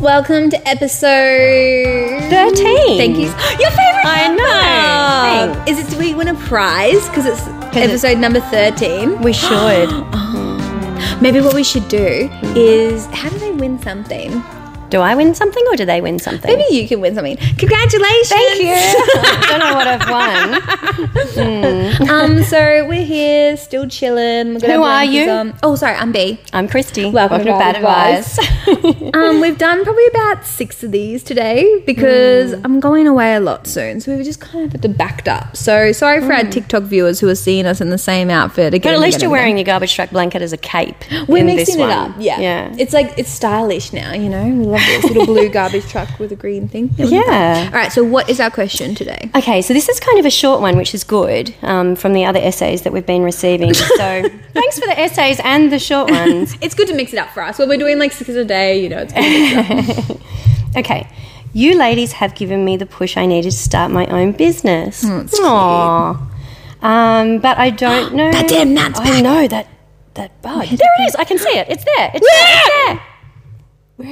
Welcome to episode 13. Thank you. Your favorite number. I know. Thanks. Is it? Do we win a prize because it's episode number 13? We should. Maybe what we should do is, how do they win something? Do I win something or do they win something? Maybe you can win something. Congratulations. Thank you. I don't know what I've won. So we're here, still chilling. Who are you? Oh, sorry, I'm Bea. I'm Christy. Welcome to Bad Advice. We've done probably about 6 of these today because I'm going away a lot soon. So we were just kind of at the backed up. So sorry for our TikTok viewers who are seeing us in the same outfit again. But at least you're wearing your garbage truck blanket as a cape. We're mixing it up. Yeah. It's like, it's stylish now, you know? We love this little blue garbage truck with a green thing. Yeah. All right, so what is our question today? Okay, so this is kind of a short one, which is good, from the other essays that we've been receiving. So thanks for the essays and the short ones. It's good to mix it up for us. Well, we're doing like 6 a day, you know, it's good. Okay. You ladies have given me the push I needed to start my own business. Oh, that's cute. But I don't know. That damn nut's back. I know, that bug. There it is. I can see it. It's there. It's there.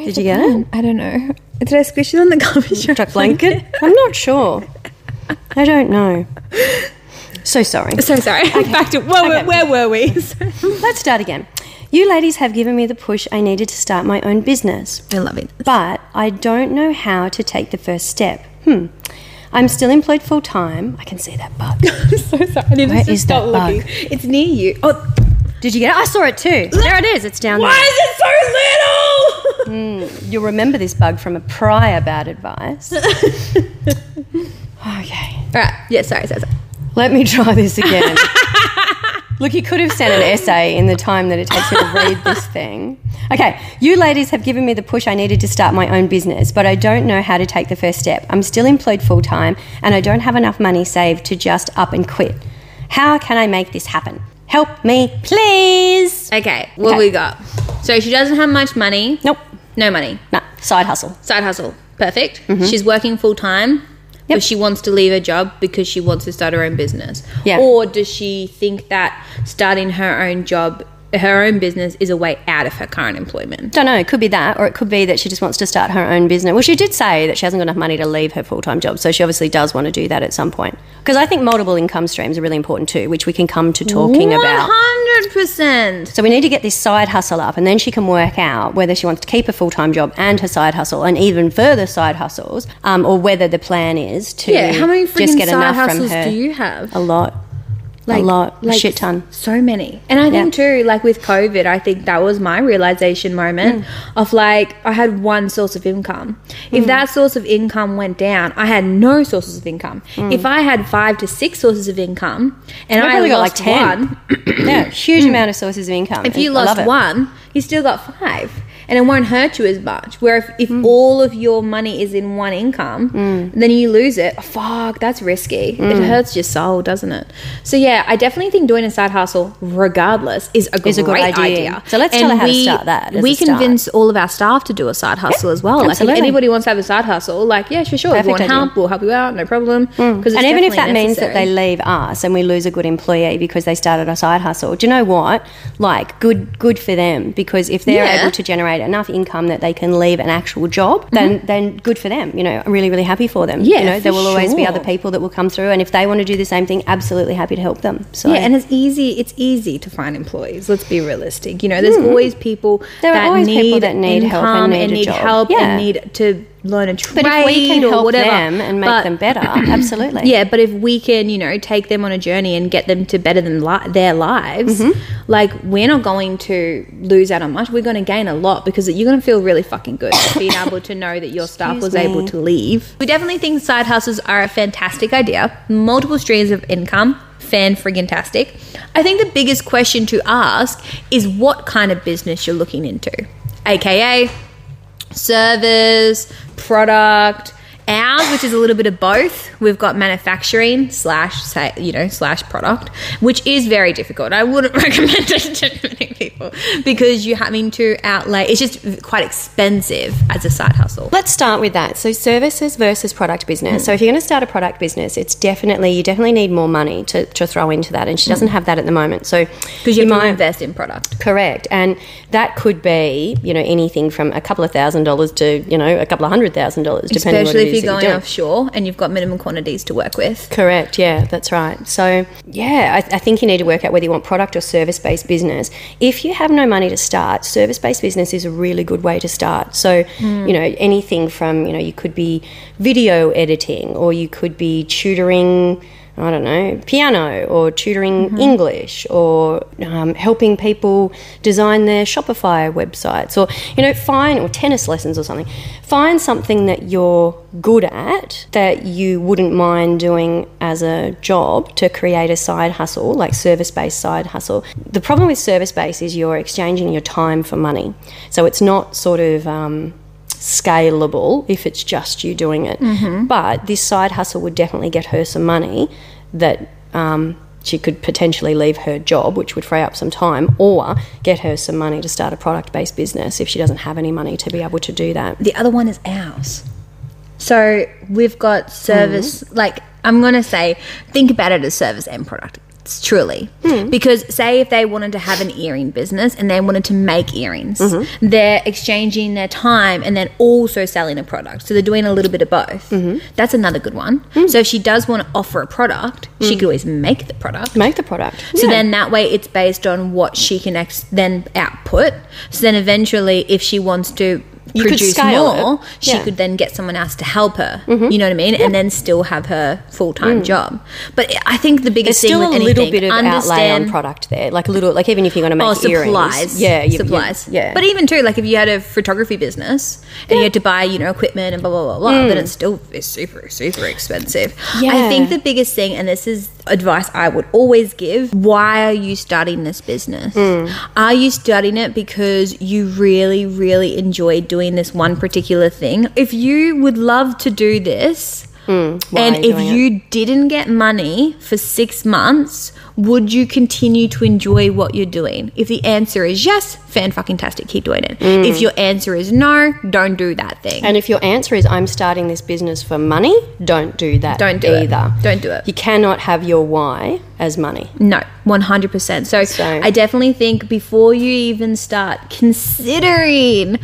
Did you get it? I don't know. Did I squish it on the garbage truck blanket? I'm not sure. I don't know. So sorry. Okay. Back to where were we? Let's start again. You ladies have given me the push I needed to start my own business. I love it. But I don't know how to take the first step. I'm still employed full time. I can see that bug. I'm so sorry. I need to stop looking. It's near you. Oh, did you get it? I saw it too. There it is. It's down there. Why is it so little? You'll remember this bug from a prior Bad Advice. Okay. All right. Yeah, sorry. Let me try this again. Look, you could have sent an essay in the time that it takes you to read this thing. Okay. You ladies have given me the push I needed to start my own business, but I don't know how to take the first step. I'm still employed full-time and I don't have enough money saved to just up and quit. How can I make this happen? Help me, please. Okay. What we got? So she doesn't have much money. Nope. No money. No. Side hustle. Perfect. Mm-hmm. She's working full-time, but she wants to leave her job because she wants to start her own business. Yeah. Or does she think that starting her own job, her own business, is a way out of her current employment? Don't know. It could be that, or it could be that she just wants to start her own business. Well, she did say that she hasn't got enough money to leave her full-time job, so she obviously does want to do that at some point. Because I think multiple income streams are really important too, which we can come to talking about. 100%. So we need to get this side hustle up, and then she can work out whether she wants to keep her full-time job and her side hustle and even further side hustles, or whether the plan is to how many just get enough from her. How many freaking side hustles do you have? A lot. Like, a lot. Like, shit ton. So many. And I think too, like with COVID, I think that was my realisation moment of like, I had one source of income. If that source of income went down, I had no sources of income. If I had 5 to 6 sources of income and I lost got like 10. Huge amount of sources of income. If you lost one, you still got 5. And it won't hurt you as much. Where if all of your money is in one income, then you lose it. Oh, fuck, that's risky. It hurts your soul, doesn't it? So, yeah, I definitely think doing a side hustle, regardless, is a great idea. So let's tell her how to start that. We convince all of our staff to do a side hustle as well. Like, if anybody wants to have a side hustle, like, yeah, sure. If you want help, we'll help you out, no problem. And even if that means that they leave us and we lose a good employee because they started a side hustle, do you know what? Like, good for them, because if they're able to generate enough income that they can leave an actual job, then good for them. You know, I'm really, really happy for them. Yeah, you know, there will always be other people that will come through, and if they want to do the same thing, absolutely happy to help them. So and it's easy to find employees. Let's be realistic. You know, there's always people that need help and need a job. And need to learn a trade, but if we can help them and make them better, absolutely. Yeah, but if we can, you know, take them on a journey and get them to better than their lives, like, we're not going to lose out on much. We're going to gain a lot, because you're going to feel really fucking good being able to know that your staff was able to leave. We definitely think side hustles are a fantastic idea. Multiple streams of income. Fan-friggin-tastic. I think the biggest question to ask is what kind of business you're looking into, aka service, product. Ours, which is a little bit of both. We've got manufacturing / product, which is very difficult. I wouldn't recommend it to many people. people because you're having to outlay. It's just quite expensive as a side hustle. Let's start with that. So services versus product business. Mm. So if you're going to start a product business, it's definitely, you definitely need more money to throw into that. And she doesn't have that at the moment. So because you might invest in product. Correct. And that could be, you know, anything from a couple of $1,000 to, you know, a couple of $100,000, depending on what it is. Especially if you're going offshore and you've got minimum quantities to work with. Correct. Yeah, that's right. So yeah, I think you need to work out whether you want product or service-based business. If you have no money to start, service-based business is a really good way to start. So, you know, anything from, you know, you could be video editing or you could be tutoring, I don't know, piano or tutoring English or helping people design their Shopify websites or, you know, or tennis lessons or something. Find something that you're good at that you wouldn't mind doing as a job to create a side hustle, like service-based side hustle. The problem with service-based is you're exchanging your time for money. So it's not sort of... scalable if it's just you doing it. But this side hustle would definitely get her some money that she could potentially leave her job, which would free up some time, or get her some money to start a product-based business if she doesn't have any money to be able to do that. The other one is ours. So we've got service, like I'm going to say, think about it as service and product. Truly, because say if they wanted to have an earring business and they wanted to make earrings, they're exchanging their time and then also selling a product. So they're doing a little bit of both. That's another good one. So if she does want to offer a product, she could always make the product. So then that way it's based on what she can then output. So then eventually if she wants to produce more, she could then get someone else to help her, you know what I mean, and then still have her full-time job. But I think the biggest thing with anything, there's still a little bit of outlay on product there, like a little, like even if you're going to make supplies, supplies. But even too, like if you had a photography business and you had to buy, you know, equipment and blah blah blah blah, then it's still super expensive. I think the biggest thing, and this is advice I would always give, why are you starting this business? Are you starting it because you really enjoy doing this one particular thing? If you would love to do this and if you didn't get money for 6 months, would you continue to enjoy what you're doing? If the answer is yes, fan-fucking-tastic, keep doing it. If your answer is no, don't do that thing. And if your answer is I'm starting this business for money, don't do that either. Don't do it. You cannot have your why as money. No, 100%. So I definitely think before you even start considering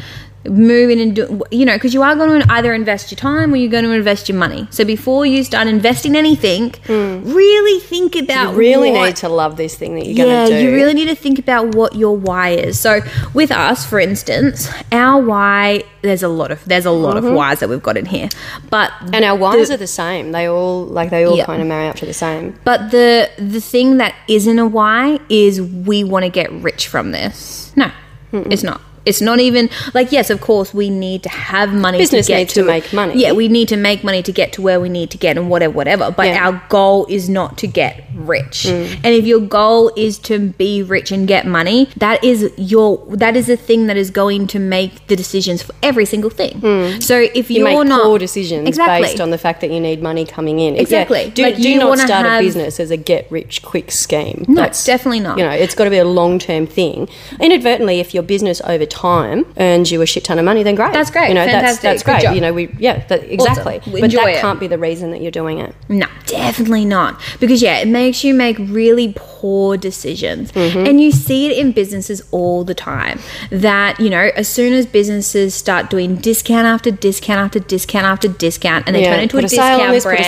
moving and doing, you know, because you are going to either invest your time or you're going to invest your money. So before you start investing anything, really think about what. You really need to love this thing that you're going to do. Yeah, you really need to think about what your why is. So with us, for instance, our why, there's a lot of whys that we've got in here. And our whys are the same. They all kind of marry up to the same. But the thing that isn't a why is we want to get rich from this. No, it's not. It's not even like, yes, of course, we need to have money to get to make money. Yeah, we need to make money to get to where we need to get and whatever. But our goal is not to get rich. And if your goal is to be rich and get money, that is the thing that is going to make the decisions for every single thing. So if you make core decisions based on the fact that you need money coming in. Exactly. Do not start a business as a get rich quick scheme. No, definitely not. You know, it's got to be a long term thing. Inadvertently, if your business over time earns you a shit ton of money, then great. That's great. You know, fantastic. That's great. Good job. You know, exactly. Awesome. But that can't be the reason that you're doing it. No, definitely not. Because it makes you make really poor decisions. And you see it in businesses all the time that, you know, as soon as businesses start doing discount after discount after discount after discount and they turn into a discount brand. Put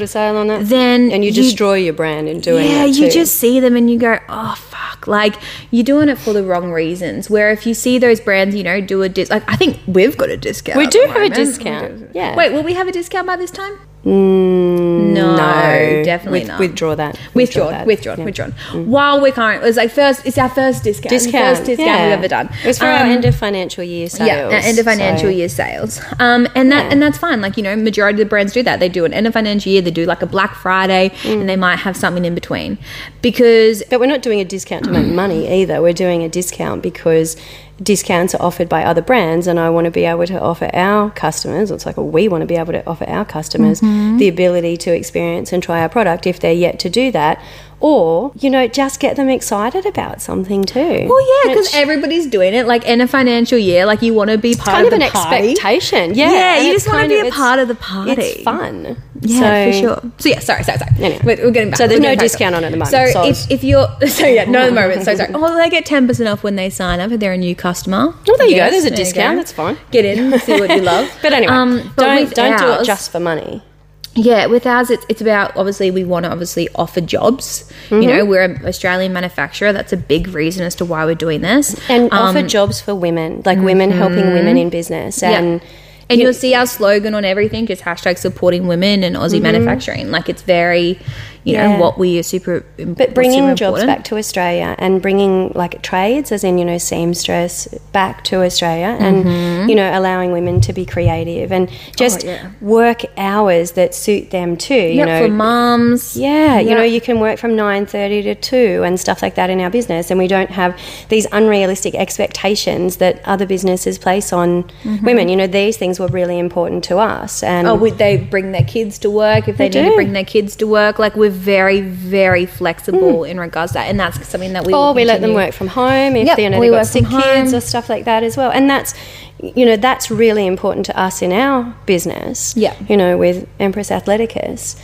a sale on that. And you destroy your brand in doing that too. You just see them and you go, oh, fuck. Like, you're doing it for the wrong reasons. Where if you see those brands, you know, do a discount. Like, I think we've got a discount. We do have a discount. Yeah. Wait, will we have a discount by this time? No, definitely not. Withdraw that. Withdrawn. While we're current, it was like it's our first discount. First discount we've ever done. It was for our end of financial year sales. Yeah, our end of financial year sales. And that's fine. Like, you know, majority of the brands do that. They do an end of financial year, they do like a Black Friday, and they might have something in between. But we're not doing a discount to make money either. We're doing a discount because discounts are offered by other brands, and I want to be able to offer our customers, we want to be able to offer our customers the ability to experience and try our product if they're yet to do that, Or, you know, just get them excited about something too. Well, yeah, because everybody's doing it. Like, in a financial year, like, you want to be part of the party. It's kind of an expectation. Yeah, yeah, you just want to be a part of the party. It's fun. Yeah, so, for sure. So, yeah, sorry. Anyway. We're getting back. So, there's no discount on at the moment. So if you're... So, yeah, not at the moment. So, sorry. Oh, they get 10% off when they sign up if they're a new customer. Oh, there you go. There's a discount. That's fine. Get in, see what you love. But anyway, don't do it just for money. Yeah, with ours, it's about, obviously, we want to offer jobs. Mm-hmm. You know, we're an Australian manufacturer. That's a big reason as to why we're doing this. And offer jobs for women, like women helping women in business. And yeah. And you'll see our slogan on everything, just # supporting women and Aussie manufacturing. Like, it's very, you know, what we are super important. But bringing jobs back to Australia and bringing, like, trades, as in, you know, seamstress back to Australia and, you know, allowing women to be creative and just work hours that suit them too, you know. For mums. Yeah, you know, you can work from 9:30 to 2 and stuff like that in our business, and we don't have these unrealistic expectations that other businesses place on women. You know, these things were really important to us. And would they bring their kids to work if they need to bring their kids to work? Like, we're very, very flexible in regards to that, and that's something that we let them work from home if they got sick kids or stuff like that as well. And that's, you know, that's really important to us in our business. Yeah, you know, with Empress Athleticus.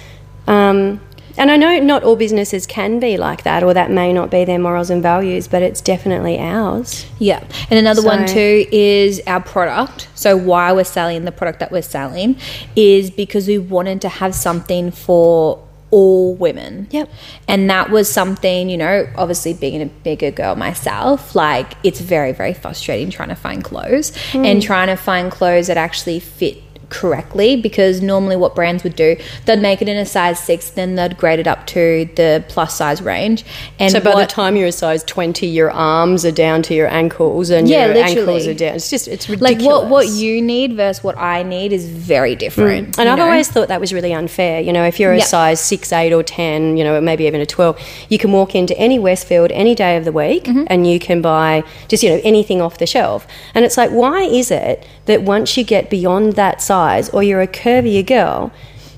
And I know not all businesses can be like that, or that may not be their morals and values, but it's definitely ours. Yeah. And another one too is our product. So why we're selling the product that we're selling is because we wanted to have something for all women. Yep. And that was something, you know, obviously being a bigger girl myself, like, it's very, very frustrating trying to find clothes and trying to find clothes that actually fit correctly, because normally what brands would do, they'd make it in a size 6, then they'd grade it up to the plus size range, and so by the time you're a size 20, your arms are down to your ankles and your ankles are down. It's just, it's ridiculous. Like, what you need versus what I need is very different. And I've always thought that was really unfair. You know, if you're a size 6, 8 or 10, you know, maybe even a 12, you can walk into any Westfield any day of the week and you can buy just, you know, anything off the shelf. And it's like, why is it that once you get beyond that size, or you're a curvier girl,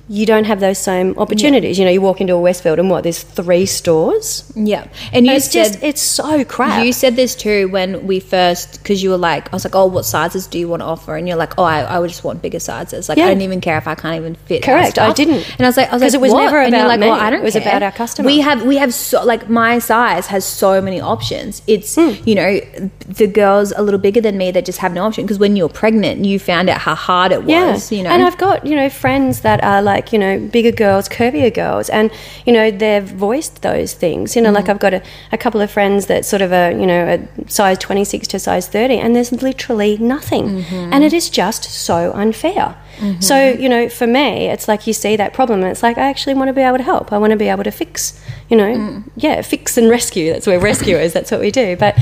you don't have those same opportunities. You know, you walk into a Westfield and there's 3 stores? Yeah. And you said... it's so crap. You said this too when we first... Because you were like... I was like, oh, what sizes do you want to offer? And you're like, oh, I would just want bigger sizes. Like, I didn't even care if I can't even fit. Correct, I didn't. And I was like... Because it was never about me. And you're like, well, I don't care. It was about our customer. We have so... Like, my size has so many options. It's, you know, the girls a little bigger than me that just have no option. Because when you're pregnant, you found out how hard it was, you know. And I've got, you know, friends that are like... Like, you know, bigger girls, curvier girls, and, you know, they've voiced those things. You know, like, I've got a couple of friends that sort of are, you know, a size 26 to size 30, and there's literally nothing. And it is just so unfair. So, you know, for me, it's like you see that problem and it's like, I actually want to be able to help. I want to be able to fix, you know, fix and rescue. That's where rescue is. That's what we do. But,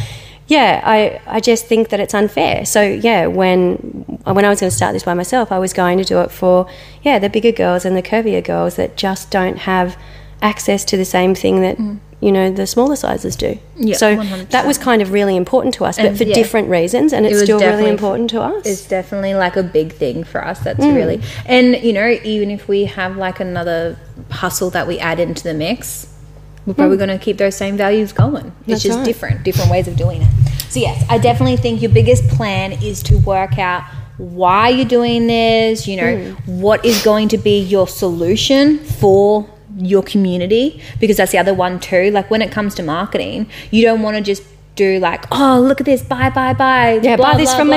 yeah, I just think that it's unfair. So, yeah, when I was going to start this by myself, I was going to do it for, yeah, the bigger girls and the curvier girls that just don't have access to the same thing that, you know, the smaller sizes do. Yeah, so 100%. That was kind of really important to us, but for different reasons, and it's still really important to us. It's definitely like a big thing for us. That's really – and, you know, even if we have like another hustle that we add into the mix – we're probably going to keep those same values going. It's just different ways of doing it. So, yes, I definitely think your biggest plan is to work out why you're doing this, you know, what is going to be your solution for your community, because that's the other one too. Like, when it comes to marketing, you don't want to just do like, oh, look at this, buy. Yeah, blah, buy this from me.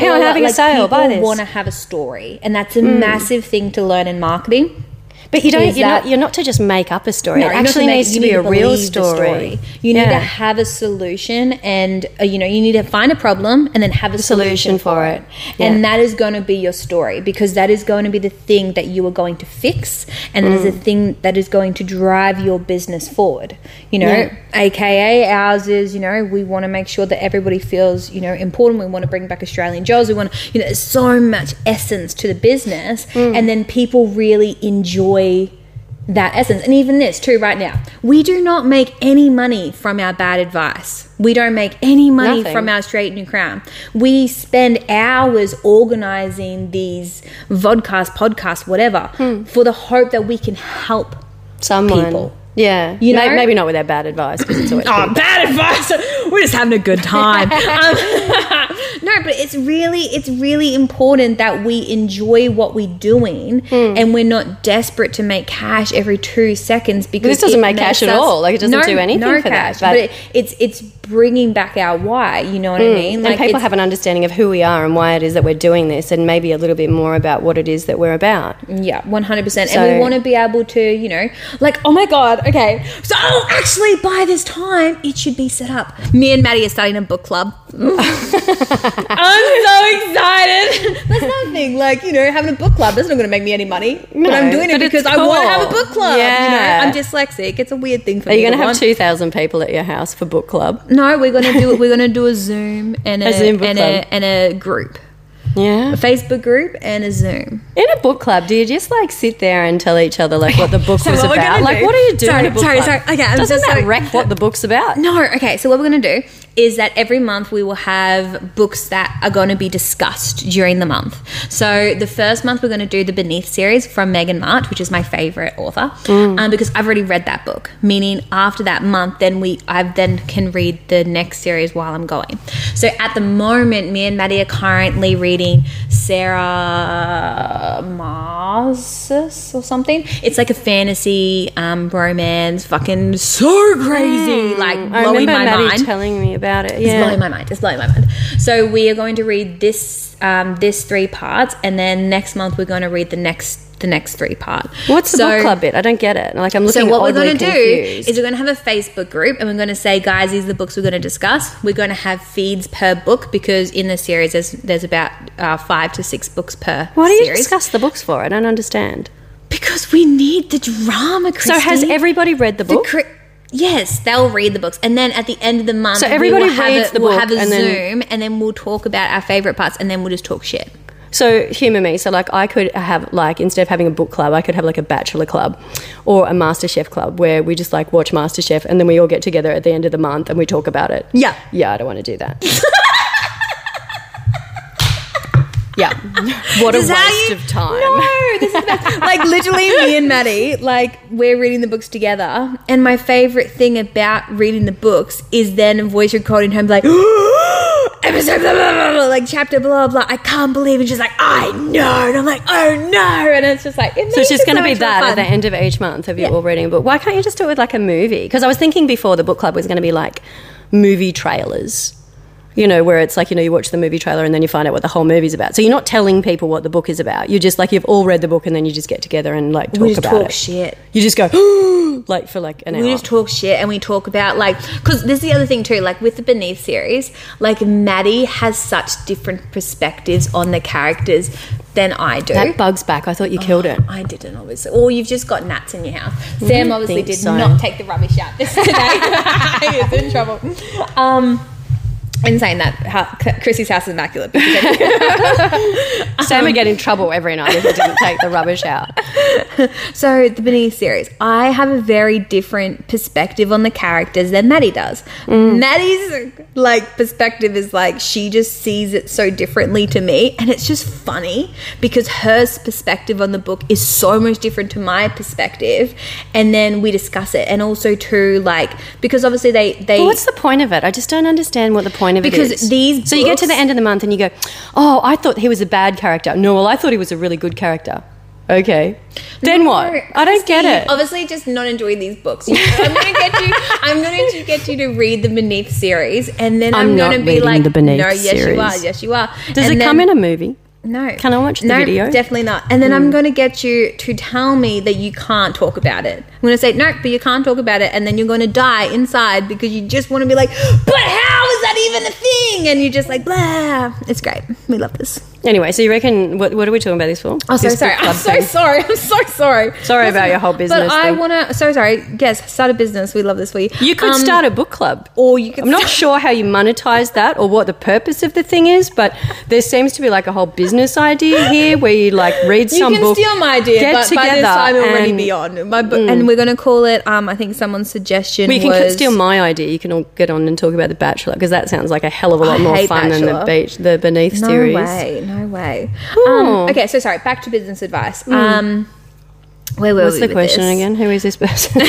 Hey, I'm having a sale, buy this. People want to have a story, and that's a massive thing to learn in marketing. But you don't. You're not to just make up a story. No, it actually needs to be a real story. You need to have a solution, and you know, you need to find a problem and then have a solution for it. Yeah. And that is going to be your story, because that is going to be the thing that you are going to fix, and that is the thing that is going to drive your business forward. You know, AKA ours is, you know, we want to make sure that everybody feels, you know, important. We want to bring back Australian jobs. We want to, you know, there's so much essence to the business, and then people really enjoy that essence. And even this too, right now, we do not make any money from our bad advice. We don't make any money from our Straight New Crown. We spend hours organizing these podcasts, whatever, for the hope that we can help someone. People Yeah, you know? Maybe not with our bad advice, because it's always bad advice. We're just having a good time. No, but it's really important that we enjoy what we're doing and we're not desperate to make cash every 2 seconds, because this doesn't make cash at all. Like, it doesn't do anything for cash. But it's bringing back our why. You know what I mean? Like, and people have an understanding of who we are and why it is that we're doing this, and maybe a little bit more about what it is that we're about. Yeah, 100%. And we want to be able to, you know, like, oh my god. Okay, so actually by this time it should be set up. Me and Maddie are starting a book club. I'm so excited. That's nothing, like, you know, having a book club, that's not going to make me any money. No, but I'm doing it because I want to have a book club. Yeah. You know, I'm dyslexic. It's a weird thing for me. Are you going to have 2,000 people at your house for book club? No, we're going to do it. We're going to do a Zoom and a group. Yeah, a Facebook group and a Zoom. In a book club, do you just like sit there and tell each other like what the book was about? Like, what are you doing in a book club? Sorry. Okay, doesn't that wreck what the book's about? No. Okay, so what we're going to do is that every month we will have books that are going to be discussed during the month. So the first month we're going to do the Beneath series from Megan Mart, which is my favourite author, because I've already read that book, meaning after that month I then can read the next series while I'm going. So at the moment, me and Maddie are currently reading Sarah Mars or something. It's like a fantasy romance, fucking so crazy, like blowing my Maddie mind. Telling me about it. Yeah. It's blowing my mind. So we are going to read this this 3 parts, and then next month we're going to read the next 3 part. What's the book club bit? I don't get it. Like, I'm looking. So what we're going to do is we're going to have a Facebook group, and we're going to say, guys, these are the books we're going to discuss. We're going to have feeds per book, because in the series there's about 5 to 6 books per. Why do you discuss the books for? I don't understand. Because we need the drama, Christy. So has everybody read the book? Yes, they'll read the books, and then at the end of the month, so everybody we'll have a Zoom, and then we'll talk about our favourite parts, and then we'll just talk shit. So humour me. So like, I could have, like, instead of having a book club, I could have like a Bachelor club or a Master Chef club, where we just like watch Master Chef, and then we all get together at the end of the month and we talk about it. Yeah, I don't want to do that. Yeah. What a waste of time. No, this is the best. Like, literally, me and Maddie, like, we're reading the books together, and my favourite thing about reading the books is then voice recording her, like, episode blah, blah, blah, blah, like, chapter blah, blah, I can't believe, and she's like, I know, and I'm like, oh no, and it's just like, it makes so it's just going to so be that at the end of each month of you all reading a book. Why can't you just do it with, like, a movie? Because I was thinking before the book club was going to be, like, movie trailers. You know, where it's like, you know, you watch the movie trailer and then you find out what the whole movie's about. So you're not telling people what the book is about. You're just like, you've all read the book, and then you just get together and like talk about it. We just talk shit. You just go like for like an hour. We just talk shit, and we talk about like, because this is the other thing too, like with the Beneath series, like Maddie has such different perspectives on the characters than I do. That bugs back. I thought you killed it. I didn't, obviously. Or you've just got gnats in your house. Sam obviously did not take the rubbish out this today. He is in trouble. Insane that Chrissy's house is immaculate. Sam would get in trouble every night if he didn't take the rubbish out. So the Beneath series, I have a very different perspective on the characters than Maddie does. Maddie's like perspective is like, she just sees it so differently to me, and it's just funny because her perspective on the book is so much different to my perspective, and then we discuss it. And also too, like, because obviously they what's the point of it? I just don't understand what the point of because it is. These books, so you get to the end of the month and you go, oh, I thought he was a bad character. No, well, I thought he was a really good character. Okay. Then no, what? I don't get it. Obviously just not enjoying these books. You know, I'm going to get you to read the Beneath series, and then I'm going to be like, the Beneath no, yes series. You are, yes you are. Does and it come in a movie? No. Can I watch the video? No, definitely not. And then I'm going to get you to tell me that you can't talk about it. I'm going to say, no, but you can't talk about it. And then you're going to die inside because you just want to be like, but how is that even a thing? And you're just like, blah. It's great. We love this. Anyway, so you reckon, what are we talking about this for? Oh, so sorry. I'm so sorry. Sorry Listen, about your whole business But I want to, so sorry. Yes, start a business. We love this for you. You could start a book club. Or you could I'm not sure how you monetize that or what the purpose of the thing is, but there seems to be like a whole business idea here where you like read some book. You can steal my idea, but by this time it'll already be on. And we're going to call it, I think someone's suggestion was... Well, you can steal my idea. You can all get on and talk about The Bachelor, because that sounds like a hell of a lot more fun than the Beneath series. No way. Okay, so sorry, back to business advice. What's the question again? Who is this person? You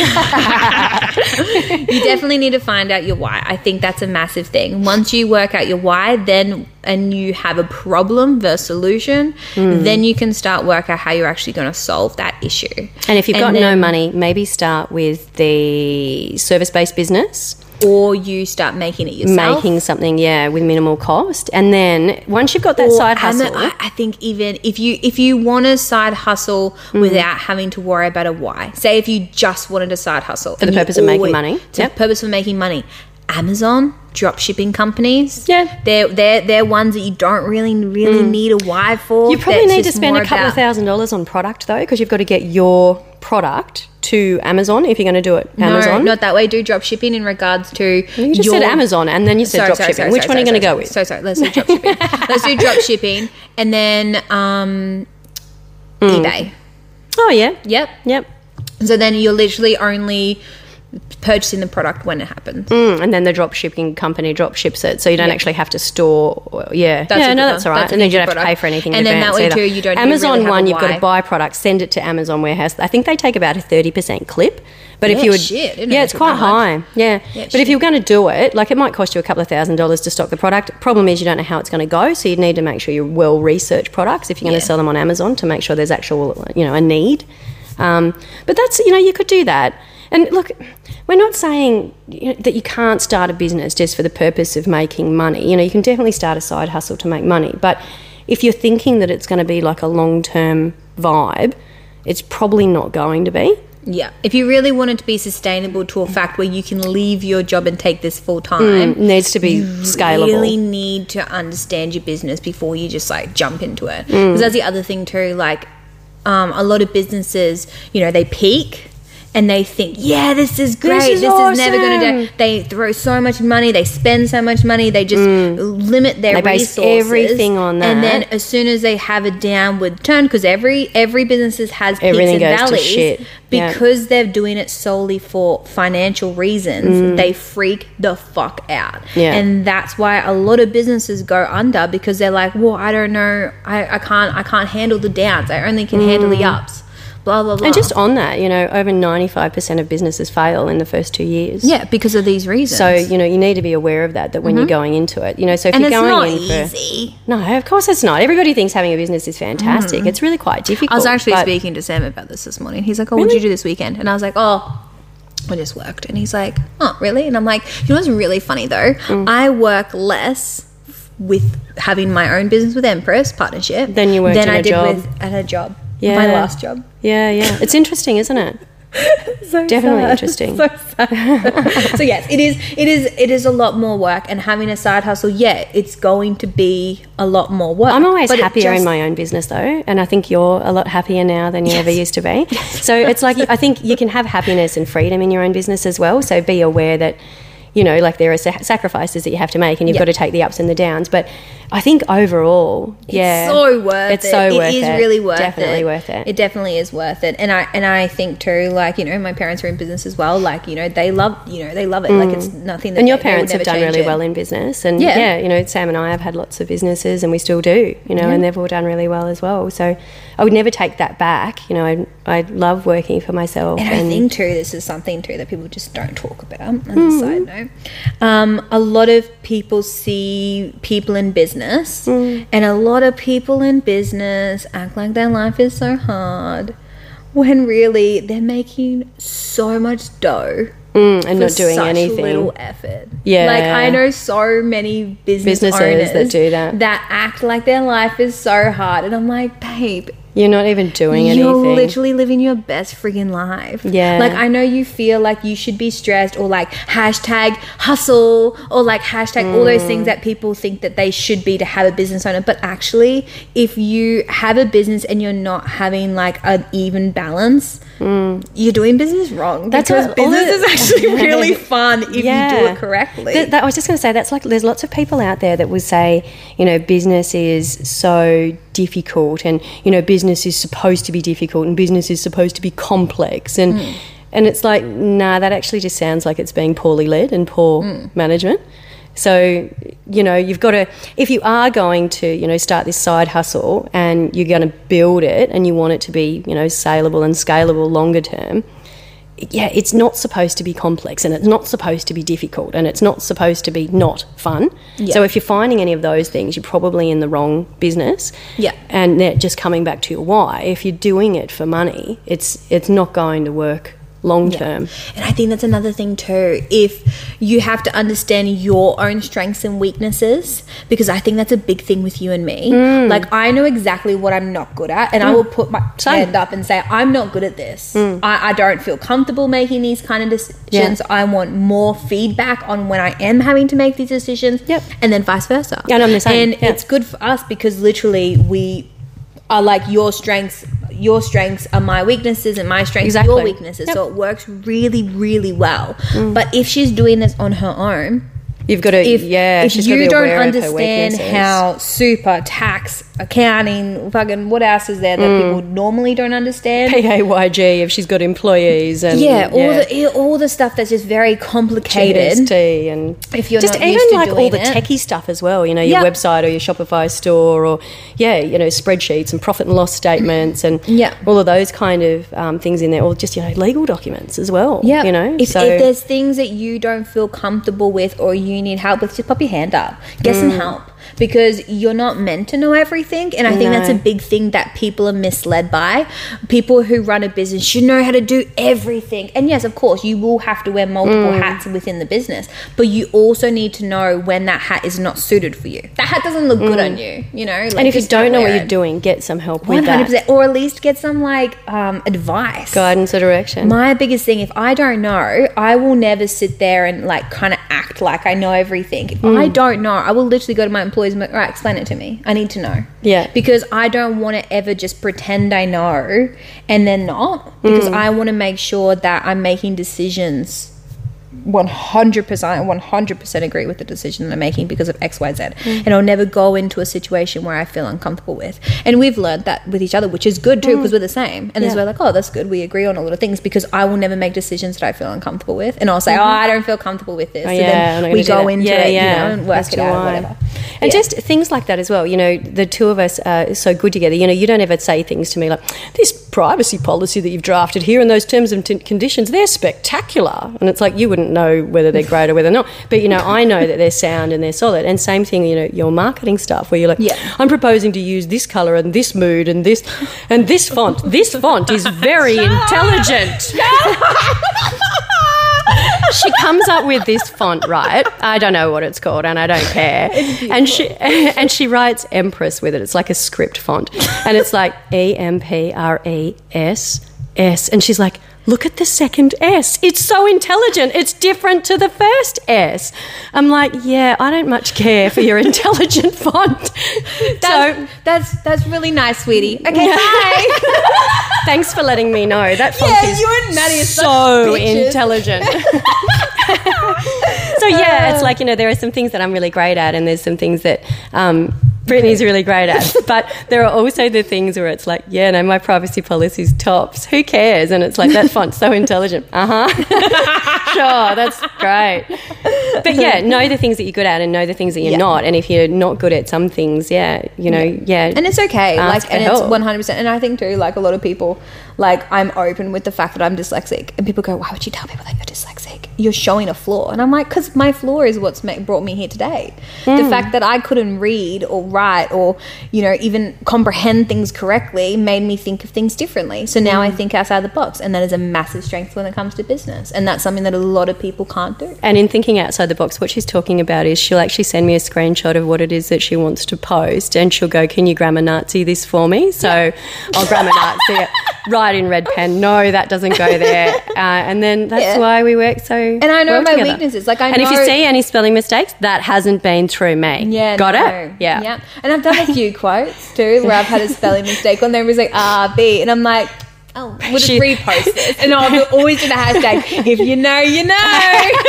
definitely need to find out your why. I think that's a massive thing. Once you work out your why, then and you have a problem versus solution, then you can start work out how you're actually going to solve that issue. And if you've got no money, maybe start with the service-based business. Or you start making it yourself. Making something, yeah, with minimal cost. And then once you've got that side hustle. I think even if you want a side hustle without having to worry about a why. Say if you just wanted a side hustle. For the purpose of making money. The purpose of making money. Amazon, drop shipping companies. Yeah. They're ones that you don't really need a why for. You probably need to spend a couple thousand dollars on product though, because you've got to get your product to Amazon if you're going to do it. Amazon. No, not that way. Do drop shipping in regards to you just said Amazon and then you said drop shipping. Which one are you going to go with? Let's do drop shipping. Let's do drop shipping and then eBay. Oh yeah. Yep. So then you're literally only purchasing the product when it happens, and then the drop shipping company drop ships it, so you don't actually have to store. That's all right. That's and then you don't have to pay for anything. And in then that way either. Too, you don't. Amazon really one, you've got to buy products, send it to Amazon warehouse. I think they take about a 30% clip. But if you would, it's quite high. But if you're going to do it, like it might cost you a couple of $1,000s to stock the product. Problem is you don't know how it's going to go, so you need to make sure you're well researched products if you're going to sell them on Amazon to make sure there's actual, a need. But that's you could do that. And look, we're not saying that you can't start a business just for the purpose of making money. You can definitely start a side hustle to make money. But if you're thinking that it's going to be like a long-term vibe, it's probably not going to be. Yeah. If you really want it to be sustainable to a fact where you can leave your job and take this full time, needs to be scalable. You really need to understand your business before you just jump into it. Because that's the other thing too. A lot of businesses, they peak. And they think, this is great. This is awesome. Is never going to die. They throw so much money. They spend so much money. They just limit their resources. They base everything on that. And then as soon as they have a downward turn, because every business has peaks and valleys. To shit. Because they're doing it solely for financial reasons, they freak the fuck out. Yeah. And that's why a lot of businesses go under, because they're like, well, I don't know. I can't handle the downs. I only can handle the ups. Blah, blah, blah. And just on that, over 95% of businesses fail in the first 2 years. Yeah, because of these reasons. So, you need to be aware of that when you're going into it. So if you're going in for... And it's not easy. No, of course it's not. Everybody thinks having a business is fantastic. It's really quite difficult. I was actually speaking to Sam about this morning. He's like, what did you do this weekend? And I was like, I just worked. And he's like, oh, really? And I'm like, what's really funny though? I work less with having my own business with Empress Partnership than you worked than I did at a job. Yeah. My last job. Yeah. It's interesting, isn't it? So definitely sad. Interesting. So sad. So yes, it is a lot more work, and having a side hustle, it's going to be a lot more work. I'm always happier in my own business though, and I think you're a lot happier now than you ever used to be. So it's like I think you can have happiness and freedom in your own business as well. So be aware that there are sacrifices that you have to make, and you've got to take the ups and the downs. But I think overall, it's so worth it. It's so worth it. It is really worth it. Definitely worth it. It definitely is worth it. And I think too, my parents are in business as well. They love it. It's nothing that. And your parents have done really well in business, and Sam and I have had lots of businesses, and we still do. And they've all done really well as well. So I would never take that back. I love working for myself. And I think too, this is something too that people just don't talk about. On the side note. A lot of people see people in business, and a lot of people in business act like their life is so hard when really they're making so much dough and not doing anything. Little effort. Yeah. I know so many businesses owners that do that. That act like their life is so hard, and I'm like, babe, you're not even doing anything. You're literally living your best friggin' life. Yeah. I know you feel like you should be stressed, or hashtag hustle, or hashtag all those things that people think that they should be to have a business owner. But actually, if you have a business and you're not having an even balance, you're doing business wrong. That's because business is actually really fun if you do it correctly. I was just going to say, that's there's lots of people out there that would say, business is so difficult, and business is supposed to be difficult, and business is supposed to be complex, and and it's that actually just sounds like it's being poorly led and poor management. So, you know, you've got to, if you are going to, you know, start this side hustle and you're going to build it and you want it to be, you know, saleable and scalable longer term, yeah, it's not supposed to be complex and it's not supposed to be difficult and it's not supposed to be not fun. Yeah. So if you're finding any of those things, you're probably in the wrong business. Yeah. And just coming back to your why, if you're doing it for money, it's not going to work long term. Yeah. And I think that's another thing too. If you have to understand your own strengths and weaknesses, because I think that's a big thing with you and me. Like, I know exactly what I'm not good at, and I will put my hand up and say, I'm not good at this. I don't feel comfortable making these kind of decisions. Yeah. I want more feedback on when I am having to make these decisions. Yep. And then vice versa. And I'm the same. And it's good for us because literally we are like, your strengths are my weaknesses and my strengths are your weaknesses. Yep. So it works really, really well. But if she's doing this on her own, you've got to, if she's you don't understand how super, tax, accounting, fucking what else is there that people normally don't understand? PAYG, if she's got employees and all the stuff that's just very complicated. GST and if you're just not even used to like doing all the techie stuff as well, you know, your website or your Shopify store or you know, spreadsheets and profit and loss statements and all of those kind of things in there, or just, you know, legal documents as well. Yeah, you know, if there's things that you don't feel comfortable with or you need help with, just pop your hand up, get some help, because you're not meant to know everything. And I think that's a big thing that people are misled by. People who run a business should know how to do everything, and yes, of course you will have to wear multiple hats within the business, but you also need to know when that hat is not suited for you, that hat doesn't look good on you, you know, like, and if you don't know what you're doing, get some help 100%, with that, or at least get some like advice, guidance or direction. My biggest thing, if I don't know, I will never sit there and like kind of act like I know everything. If I don't know, I will literally go to my employees, right, explain it to me, I need to know. Yeah, because I don't want to ever just pretend I know and then not, because I want to make sure that I'm making decisions 100% agree with the decision that I'm making because of XYZ, and I'll never go into a situation where I feel uncomfortable with. And we've learned that with each other, which is good too, because we're the same, and then we're like, oh, that's good, we agree on a lot of things, because I will never make decisions that I feel uncomfortable with, and I'll say, oh, I don't feel comfortable with this, then we go into it, you know, and work that's it out, whatever. And just things like that as well, you know, the two of us are so good together. You know, you don't ever say things to me like, this privacy policy that you've drafted here and those terms and conditions, they're spectacular, and it's like, you wouldn't know whether they're great or whether not, but you know, I know that they're sound and they're solid. And same thing, you know, your marketing stuff where you're like, I'm proposing to use this colour and this mood and this font. This font is very intelligent. She comes up with this font, right? I don't know what it's called and I don't care. And she writes Empress with it. It's like a script font. And it's like EMPRESS. And she's like, look at the second S. It's so intelligent. It's different to the first S. I'm like, yeah, I don't much care for your intelligent font. That's really nice, sweetie. Okay, bye. Thanks for letting me know. That font is you and Maddie are so intelligent. So, yeah, it's like, you know, there are some things that I'm really great at and there's some things that Brittany's really great at, but there are also the things where it's like, yeah, no, my privacy policy's tops. Who cares? And it's like, that font's so intelligent. Sure, that's great. But yeah, know the things that you're good at and know the things that you're not. And if you're not good at some things, you know, and it's okay. Like, and help. It's 100%. And I think too, like a lot of people, like I'm open with the fact that I'm dyslexic, and people go, why would you tell people that you're dyslexic? You're showing a flaw. And I'm like, because my flaw is what's brought me here today. The fact that I couldn't read or write or, you know, even comprehend things correctly made me think of things differently. So now I think outside the box, and that is a massive strength when it comes to business. And that's something that a lot of people can't do. And in thinking outside the box, what she's talking about is she'll actually send me a screenshot of what it is that she wants to post, and she'll go, can you grammar Nazi this for me? So I'll grammar Nazi it. Right in red pen. No, that doesn't go there. And then that's why we work so. And I know my weaknesses. Like I know. And if you see any spelling mistakes, that hasn't been through me. Yeah, got it. Yeah. And I've done a few quotes too where I've had a spelling mistake on there. It's like RB, and I'm like, oh, we'll just repost this. And I'll always do the hashtag. If you know, you know.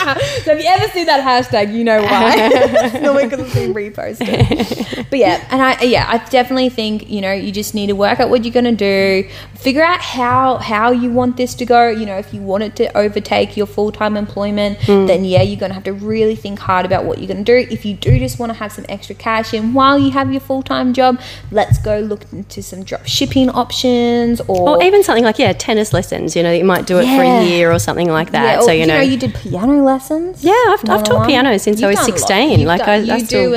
So if you ever see that hashtag, you know why. It's normally because it's been reposted. But yeah, and I definitely think, you know, you just need to work out what you're going to do, figure out how you want this to go. You know, if you want it to overtake your full-time employment, then yeah, you're going to have to really think hard about what you're going to do. If you do just want to have some extra cash in while you have your full-time job, let's go look into some drop shipping options, or even something like, yeah, tennis lessons. You know, you might do it for a year or something like that. Yeah, or, so you know, you did piano lessons. Yeah, I've taught piano since I was 16. Like I still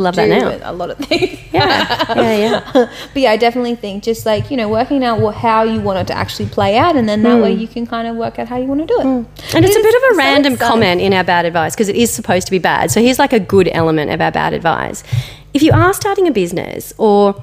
love that now. A lot of things. Yeah. But yeah, I definitely think just like, you know, working out how you want it to actually play out, and then that way you can kind of work out how you want to do it. And it's a bit of a random comment in our bad advice because it is supposed to be bad. So here's like a good element of our bad advice. If you are starting a business, or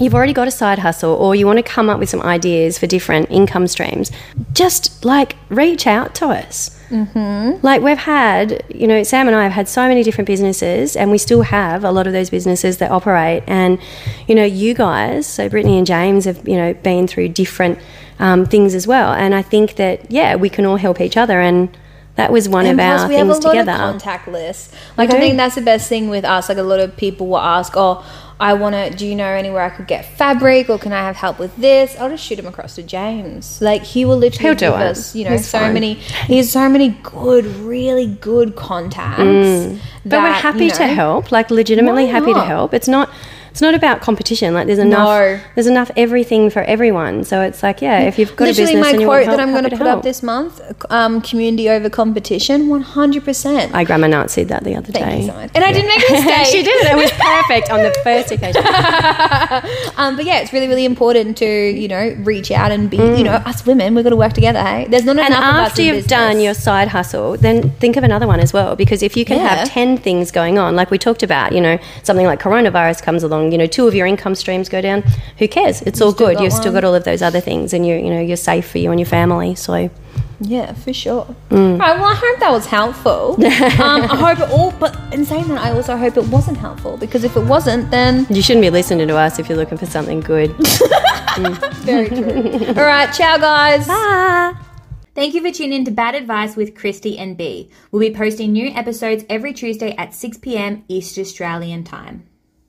you've already got a side hustle, or you want to come up with some ideas for different income streams, just like reach out to us. Mm-hmm. Like we've had, you know, Sam and I have had so many different businesses, and we still have a lot of those businesses that operate. And, you know, you guys, so Brittany and James have, you know, been through different things as well. And I think that, yeah, we can all help each other, and that was one of our things together. And we have a lot of contact lists. Like I think that's the best thing with us. Like a lot of people will ask, oh, I want to, do you know anywhere I could get fabric, or can I have help with this? I'll just shoot him across to James. Like he will literally give us, you know, he has so many good, really good contacts. But we're happy to help, like legitimately happy to help. It's not about competition. Like there's enough everything for everyone. So it's like, yeah, if you've got a business and you want help, I'm going to put up this month, community over competition, 100%. I grammar Nazi'd that the other day. You, and I didn't make a mistake. She did. It was perfect on the first occasion. But yeah, it's really, really important to, you know, reach out and be, you know, us women, we've got to work together, hey? There's not enough of us in business. And after you've done your side hustle, then think of another one as well, because if you can have 10 things going on, like we talked about, you know, something like coronavirus comes along, you know, 2 of your income streams go down, who cares? It's all good. You've still got all of those other things, and you know, you're safe for you and your family. So yeah, for sure. Right, well, I hope that was helpful. I hope it all, but in saying that, I also hope it wasn't helpful, because if it wasn't, then you shouldn't be listening to us if you're looking for something good. Very true. All right, ciao guys. Bye. Thank you for tuning in to Bad Advice with Christy and B. We'll be posting new episodes every Tuesday at 6 p.m. East Australian time.